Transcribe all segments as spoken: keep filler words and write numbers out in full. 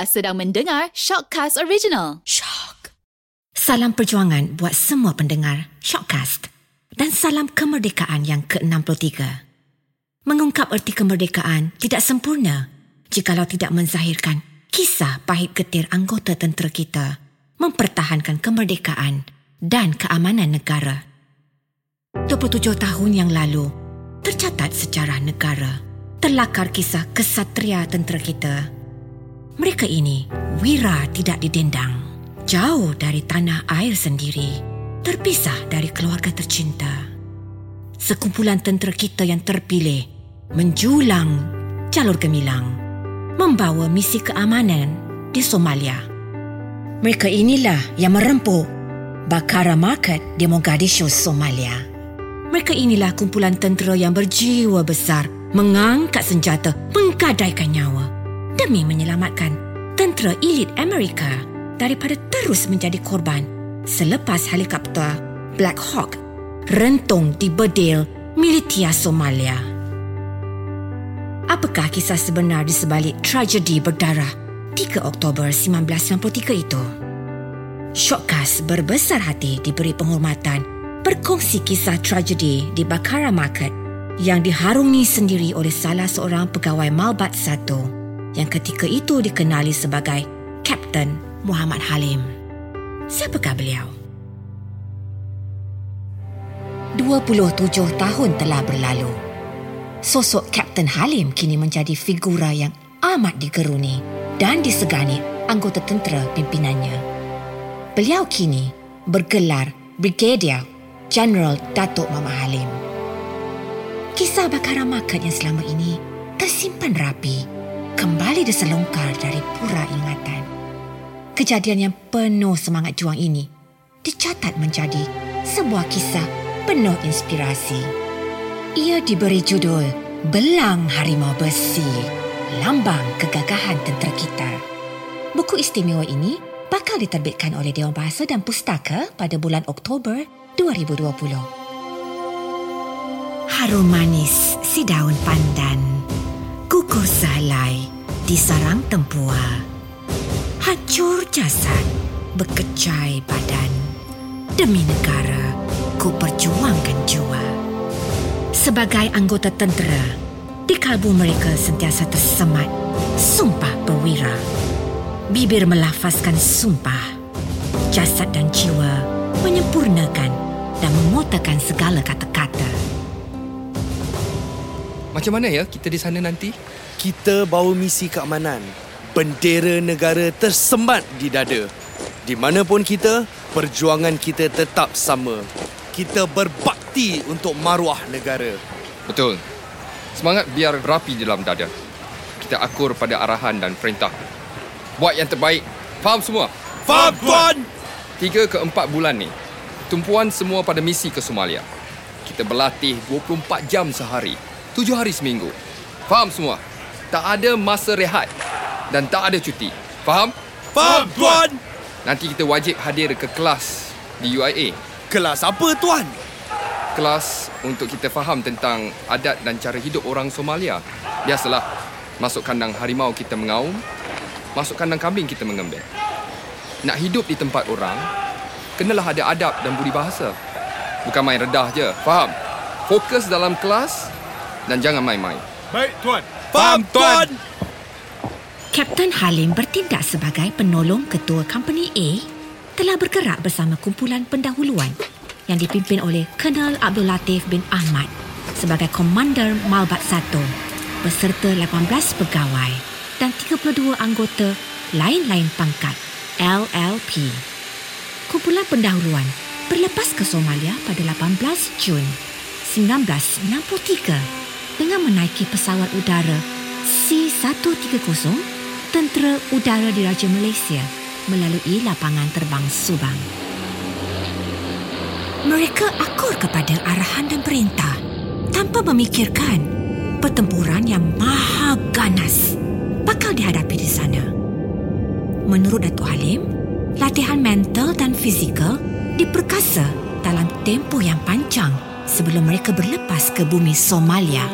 Anda sedang mendengar Shockcast Original. Shock. Salam perjuangan buat semua pendengar Shockcast dan salam kemerdekaan yang ke enam puluh tiga. Mengungkap erti kemerdekaan tidak sempurna jikalau tidak menzahirkan kisah pahit getir anggota tentera kita mempertahankan kemerdekaan dan keamanan negara. dua puluh tujuh tahun yang lalu, tercatat sejarah negara, terlakar kisah kesatria tentera kita. Mereka ini wira tidak didendang, jauh dari tanah air sendiri, terpisah dari keluarga tercinta. Sekumpulan tentera kita yang terpilih menjulang jalur gemilang, membawa misi keamanan di Somalia. Mereka inilah yang merempuk Bakara Market di Mogadishu, Somalia. Mereka inilah kumpulan tentera yang berjiwa besar mengangkat senjata, menggadaikan nyawa demi menyelamatkan tentera elit Amerika daripada terus menjadi korban selepas helikopter Black Hawk rentung di bedil Militia Somalia. Apakah kisah sebenar di sebalik tragedi berdarah tiga Oktober sembilan belas sembilan puluh tiga itu? Shockcast berbesar hati diberi penghormatan berkongsi kisah tragedi di Bakara Market yang diharungi sendiri oleh salah seorang pegawai Malbat satu yang ketika itu dikenali sebagai Kapten Mohamad Halim. Siapakah beliau? dua puluh tujuh tahun telah berlalu. Sosok Kapten Halim kini menjadi figura yang amat digeruni dan disegani anggota tentera pimpinannya. Beliau kini bergelar Brigadier General Datuk Mama Halim. Kisah Bakara Market yang selama ini tersimpan rapi kembali diselongkar dari pura ingatan. Kejadian yang penuh semangat juang ini dicatat menjadi sebuah kisah penuh inspirasi. Ia diberi judul Belang Harimau Besi, lambang kegagahan tentera kita. Buku istimewa ini bakal diterbitkan oleh Dewan Bahasa dan Pustaka pada bulan Oktober dua ribu dua puluh. Harum manis si daun pandan, gugur sehelai di sarang tempua. Hancur jasad, berkecai badan, demi negara ku perjuangkan jua. Sebagai anggota tentera, di kalbu mereka sentiasa tersemat sumpah perwira. Bibir melafazkan sumpah, jasad dan jiwa menyempurnakan dan mengutarakan segala kata-kata. Macam mana ya kita di sana nanti? Kita bawa misi keamanan, bendera negara tersemat di dada. Di mana pun kita, perjuangan kita tetap sama. Kita berbakti untuk maruah negara. Betul. Semangat biar rapi dalam dada. Kita akur pada arahan dan perintah. Buat yang terbaik. Faham semua? Faham, Tuan! Tiga ke empat bulan ni, tumpuan semua pada misi ke Somalia. Kita berlatih dua puluh empat jam sehari, tujuh hari seminggu. Faham semua? Tak ada masa rehat dan tak ada cuti. Faham? Faham, Tuan! Nanti kita wajib hadir ke kelas di U I A. Kelas apa, Tuan? Kelas untuk kita faham tentang adat dan cara hidup orang Somalia. Biasalah, masuk kandang harimau kita mengaum, masuk kandang kambing kita mengembek. Nak hidup di tempat orang, kenalah ada adab dan budi bahasa. Bukan main redah je, faham? Fokus dalam kelas dan jangan main-main. Baik, Tuan. Faham, Tuan! Kapten Halim bertindak sebagai penolong ketua Company A telah bergerak bersama kumpulan pendahuluan yang dipimpin oleh Colonel Abdul Latif bin Ahmad sebagai Komander Malbat satu beserta lapan belas pegawai dan tiga puluh dua anggota lain-lain pangkat L L P. Kumpulan pendahuluan berlepas ke Somalia pada lapan belas Jun sembilan belas enam puluh tiga dengan menaiki pesawat udara C seratus tiga puluh Tentera Udara Diraja Malaysia melalui lapangan terbang Subang. Mereka akur kepada arahan dan perintah tanpa memikirkan pertempuran yang maha ganas bakal dihadapi di sana. Menurut Datuk Halim, latihan mental dan fizikal diperkasa dalam tempoh yang panjang sebelum mereka berlepas ke bumi Somalia.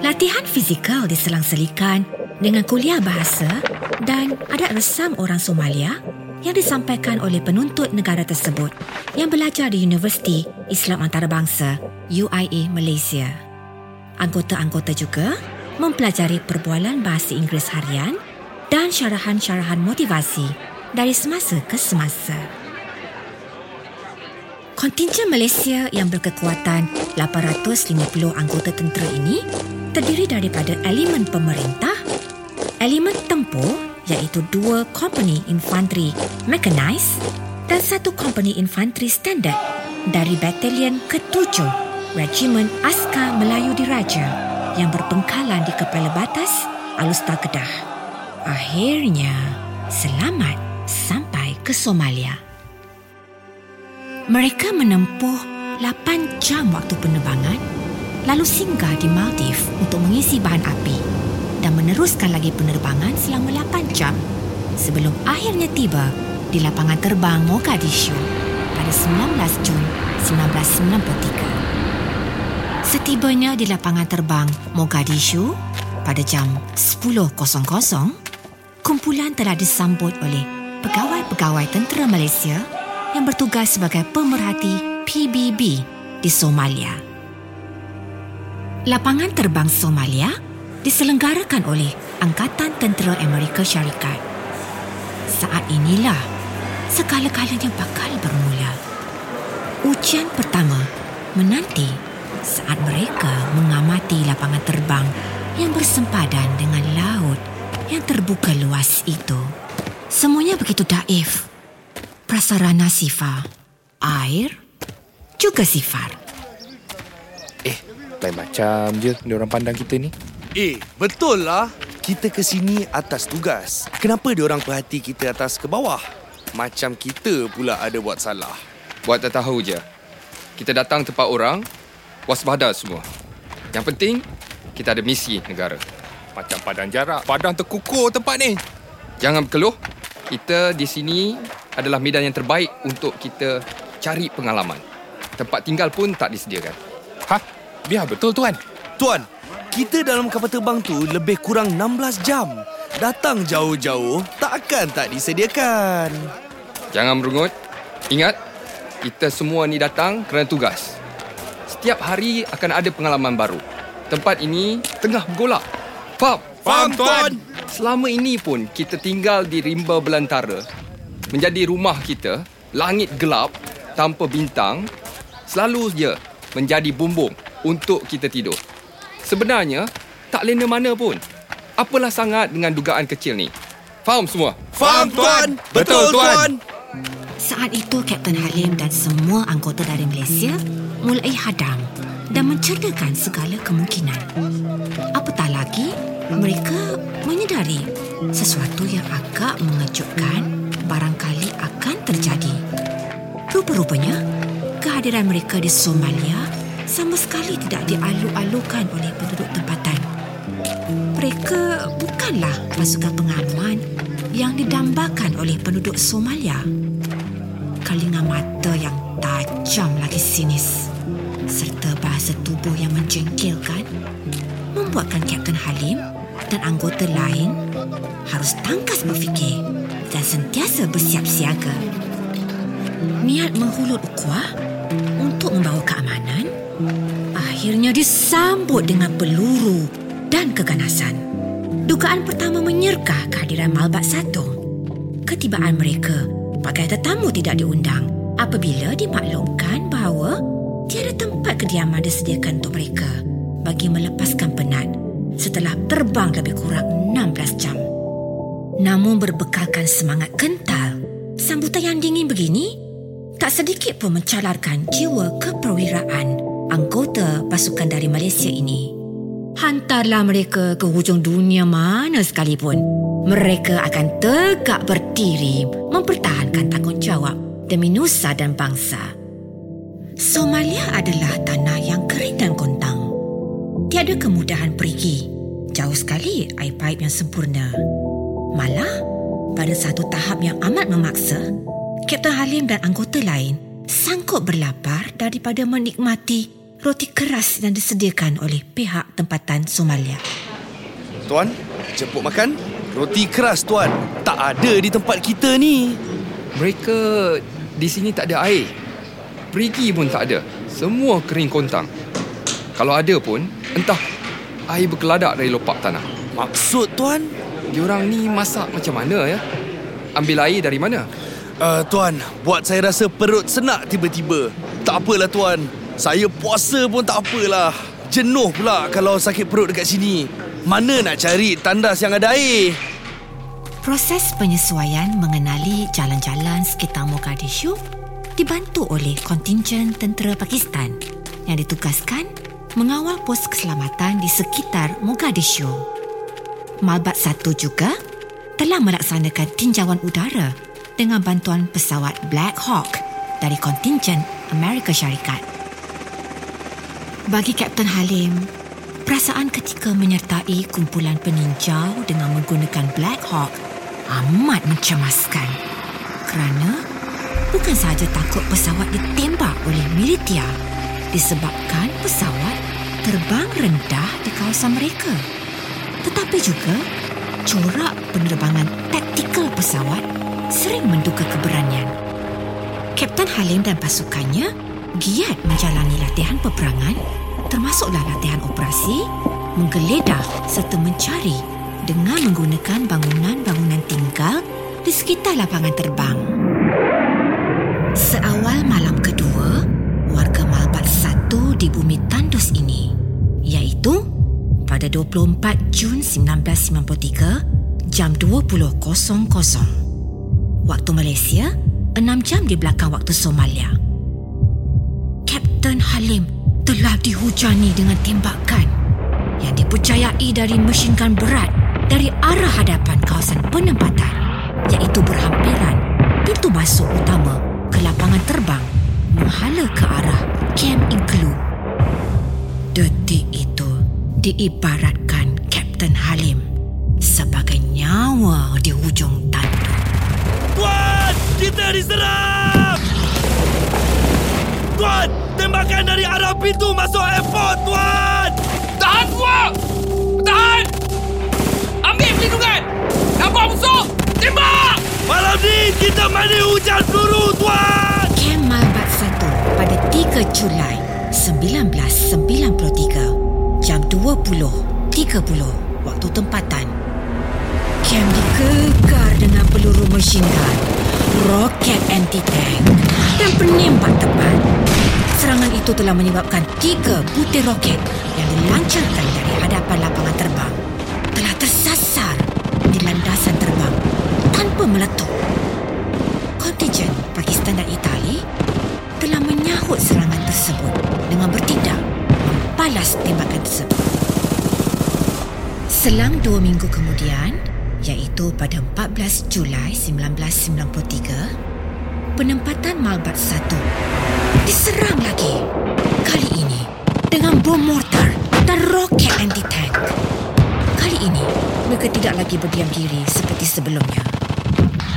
Latihan fizikal diselang-selikan dengan kuliah bahasa dan adat resam orang Somalia yang disampaikan oleh penuntut negara tersebut yang belajar di Universiti Islam Antarabangsa U I A Malaysia. Anggota-anggota juga mempelajari perbualan bahasa Inggeris harian dan syarahan-syarahan motivasi dari semasa ke semasa. Kontingen Malaysia yang berkekuatan lapan ratus lima puluh anggota tentera ini terdiri daripada elemen pemerintah, elemen tempur iaitu dua kompani infanteri mekanis dan satu kompani infanteri standard dari Batalion Ketujuh Regiment Askar Melayu Diraja yang berpengkalan di kepala batas Alustar Kedah. Akhirnya, selamat sampai ke Somalia. Mereka menempuh lapan jam waktu penerbangan lalu singgah di Maldives untuk mengisi bahan api dan meneruskan lagi penerbangan selama lapan jam sebelum akhirnya tiba di lapangan terbang Mogadishu pada sembilan belas Jun seribu sembilan ratus enam puluh tiga. Setibanya di lapangan terbang Mogadishu pada jam sepuluh, kumpulan telah disambut oleh pegawai-pegawai tentera Malaysia yang bertugas sebagai pemerhati P B B di Somalia. Lapangan terbang Somalia diselenggarakan oleh Angkatan Tentera Amerika Syarikat. Saat inilah segala-galanya bakal bermula. Ujian pertama menanti saat mereka mengamati lapangan terbang yang bersempadan dengan laut yang terbuka luas itu. Semuanya begitu daif. Prasarana sifar, air, juga sifar. Lain macam je diorang pandang kita ni. Eh, betul lah. Kita ke sini atas tugas. Kenapa diorang perhati kita atas ke bawah? Macam kita pula ada buat salah. Buat tak tahu je. Kita datang tempat orang, waspada semua. Yang penting, kita ada misi negara. Macam padang jarak, padang terkukur tempat ni. Jangan berkeluh. Kita di sini adalah medan yang terbaik untuk kita cari pengalaman. Tempat tinggal pun tak disediakan. Hah? Biar betul, Tuan. Tuan, kita dalam kapal terbang tu lebih kurang enam belas jam. Datang jauh-jauh, takkan tak disediakan. Jangan merungut. Ingat, kita semua ni datang kerana tugas. Setiap hari akan ada pengalaman baru. Tempat ini tengah bergolak. Faham? Faham, Tuan. Selama ini pun kita tinggal di rimba belantara. Menjadi rumah kita, langit gelap, tanpa bintang, selalu je menjadi bumbung untuk kita tidur. Sebenarnya, tak lena mana pun. Apalah sangat dengan dugaan kecil ni. Faham semua? Faham, Tuan! Betul, Tuan! Saat itu, Kapten Halim dan semua anggota dari Malaysia mulai hadam dan menceritakan segala kemungkinan. Apatah lagi, mereka menyedari sesuatu yang agak mengejutkan barangkali akan terjadi. Rupa-rupanya, kehadiran mereka di Somalia sama sekali tidak dialu-alukan oleh penduduk tempatan. Mereka bukanlah pasukan pengaman yang didambakan oleh penduduk Somalia. Kelingan mata yang tajam lagi sinis serta bahasa tubuh yang menjengkelkan membuatkan Kapten Halim dan anggota lain harus tangkas berfikir dan sentiasa bersiap siaga. Niat menghulut ukuah untuk membawa keamanan akhirnya disambut dengan peluru dan keganasan. Dugaan pertama menyergah kehadiran Malbat satu. Ketibaan mereka bagai tetamu tidak diundang apabila dimaklumkan bahawa tiada tempat kediaman disediakan untuk mereka bagi melepaskan penat setelah terbang lebih kurang enam belas jam. Namun berbekalkan semangat kental, sambutan yang dingin begini tak sedikit pun mencalarkan jiwa keperwiraan anggota pasukan dari Malaysia ini. Hantarlah mereka ke hujung dunia mana sekalipun, mereka akan tegak berdiri mempertahankan tanggungjawab demi nusa dan bangsa. Somalia adalah tanah yang kering dan kontang. Tiada kemudahan perigi, jauh sekali air paip yang sempurna. Malah, pada satu tahap yang amat memaksa, Kapten Halim dan anggota lain sanggup berlapar daripada menikmati roti keras yang disediakan oleh pihak tempatan Somalia. Tuan, jemput makan. Roti keras, tuan. Tak ada di tempat kita ni. Mereka di sini tak ada air. Perigi pun tak ada. Semua kering kontang. Kalau ada pun, entah air berkeladak dari lopak tanah. Maksud, tuan? Diorang ni masak macam mana ya? Ambil air dari mana? Uh, tuan, buat saya rasa perut senak tiba-tiba. Tak apalah, tuan. Saya puasa pun tak apalah. Jenuh pula kalau sakit perut dekat sini. Mana nak cari tandas yang ada air? Proses penyesuaian mengenali jalan-jalan sekitar Mogadishu dibantu oleh kontingen tentera Pakistan yang ditugaskan mengawal pos keselamatan di sekitar Mogadishu. Malbat satu juga telah melaksanakan tinjauan udara dengan bantuan pesawat Black Hawk dari kontingen Amerika Syarikat. Bagi Kapten Halim, perasaan ketika menyertai kumpulan peninjau dengan menggunakan Black Hawk amat mencemaskan kerana bukan sahaja takut pesawat ditembak oleh militia disebabkan pesawat terbang rendah di kawasan mereka, tetapi juga corak penerbangan taktikal pesawat sering menduga keberanian. Kapten Halim dan pasukannya giat menjalani latihan peperangan, termasuklah latihan operasi, menggeledah serta mencari dengan menggunakan bangunan-bangunan tinggal di sekitar lapangan terbang. Seawal malam kedua, warga Malbat satu di bumi tandus ini, iaitu pada dua puluh empat Jun seribu sembilan ratus sembilan puluh tiga jam dua puluh waktu Malaysia, enam jam di belakang waktu Somalia. Kapten Halim telah dihujani dengan tembakan yang dipercayai dari mesin gun berat dari arah hadapan kawasan penempatan, iaitu berhampiran pintu masuk utama ke lapangan terbang menghala ke arah Camp Eagle. Detik itu diibaratkan Kapten Halim sebagai nyawa di hujung tanduk. Tuan, kita diserang! Tuan, tembakan dari arah pintu masuk airport, tuan! Tahan, tuan! Tahan! Ambil pelindungan! Nampak musuh! Tembak! Malam ni, kita mandi hujan peluru, tuan! Camp Malbat satu pada tiga Julai seribu sembilan ratus sembilan puluh tiga jam dua puluh tiga puluh waktu tempatan. Camp dikegar dengan peluru mesin gun, roket anti-tank dan penembak tepat. Serangan itu telah menyebabkan tiga butir roket yang dilancarkan dari hadapan lapangan terbang telah tersasar di landasan terbang tanpa meletup. Kontingen Pakistan dan Itali telah menyahut serangan tersebut dengan bertindak membalas tembakan tersebut. Selang dua minggu kemudian, iaitu pada empat belas Julai seribu sembilan ratus sembilan puluh tiga, penempatan Malbat satu diserang lagi, kali ini dengan bom mortar dan roket anti-tank. Kali ini, mereka tidak lagi berdiam diri seperti sebelumnya.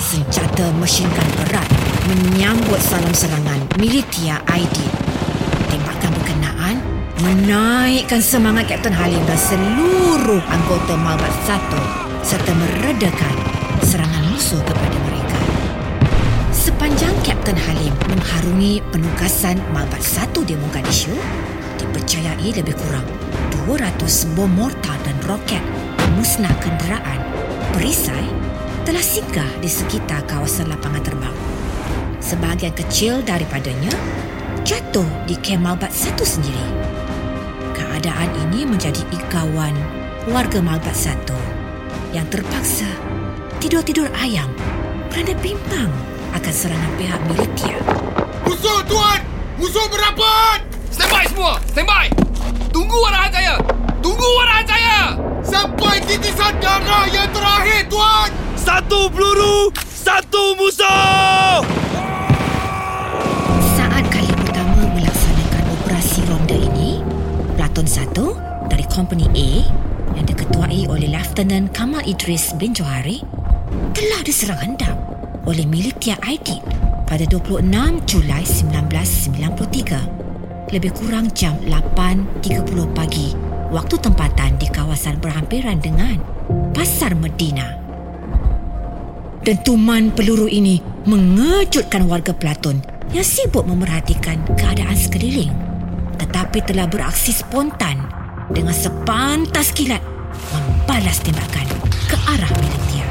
Senjata mesin gun berat menyambut salam serangan Militia Aidil. Tembakan berkenaan menaikkan semangat Kapten Halim dan seluruh anggota Malbat satu serta meredakan serangan musuh kepada mereka. Sepanjang Kapten Halim mengharungi penugasan Malbat satu di Mogadishu, dipercayai lebih kurang dua ratus bom mortar dan roket musnah kenderaan perisai telah singgah di sekitar kawasan lapangan terbang. Sebahagian kecil daripadanya jatuh di Camp Malbat satu sendiri. Keadaan ini menjadi igawan warga Malbat satu yang terpaksa tidur-tidur ayam kerana bimbang akan serangan pihak militia. Musuh, tuan! Musuh berapat! Stand by semua! Stand by! Tunggu arahan saya! Tunggu arahan saya! Sampai titisan darah yang terakhir, tuan! Satu peluru, satu musuh! Saat kali pertama melaksanakan operasi ronda ini, Pelaton satu dari Kompani A yang diketuai oleh Lieutenant Kamal Idris bin Johari telah diserang hendak oleh Militia Aidil pada dua puluh enam Julai seribu sembilan ratus sembilan puluh tiga lebih kurang jam lapan tiga puluh pagi waktu tempatan di kawasan berhampiran dengan Pasar Medina. Dentuman peluru ini mengejutkan warga pelatun yang sibuk memerhatikan keadaan sekeliling, tetapi telah beraksi spontan dengan sepantas kilat membalas tembakan ke arah militia.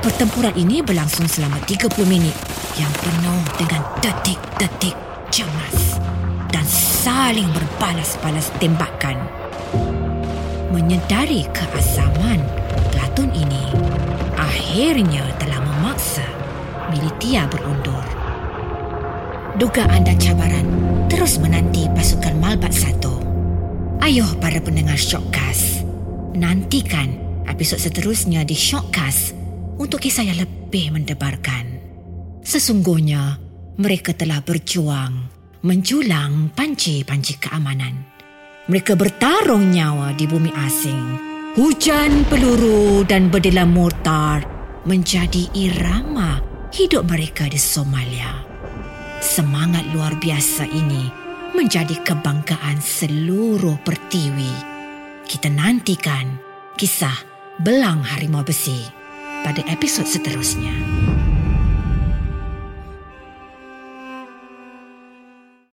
Pertempuran ini berlangsung selama tiga puluh minit yang penuh dengan detik-detik cemas dan saling berbalas-balas tembakan. Menyedari keasaman pelatun ini, akhirnya telah memaksa militia berundur. Dugaan dan cabaran terus menanti pasukan Malbat satu. Ayuh para pendengar Shockcast, nantikan episod seterusnya di Shockcast untuk kisah yang lebih mendebarkan. Sesungguhnya, mereka telah berjuang menjulang panci-panci keamanan. Mereka bertarung nyawa di bumi asing. Hujan peluru dan bedilan mortar menjadi irama hidup mereka di Somalia. Semangat luar biasa ini menjadi kebanggaan seluruh pertiwi. Kita nantikan kisah Belang Harimau Besi pada episod seterusnya.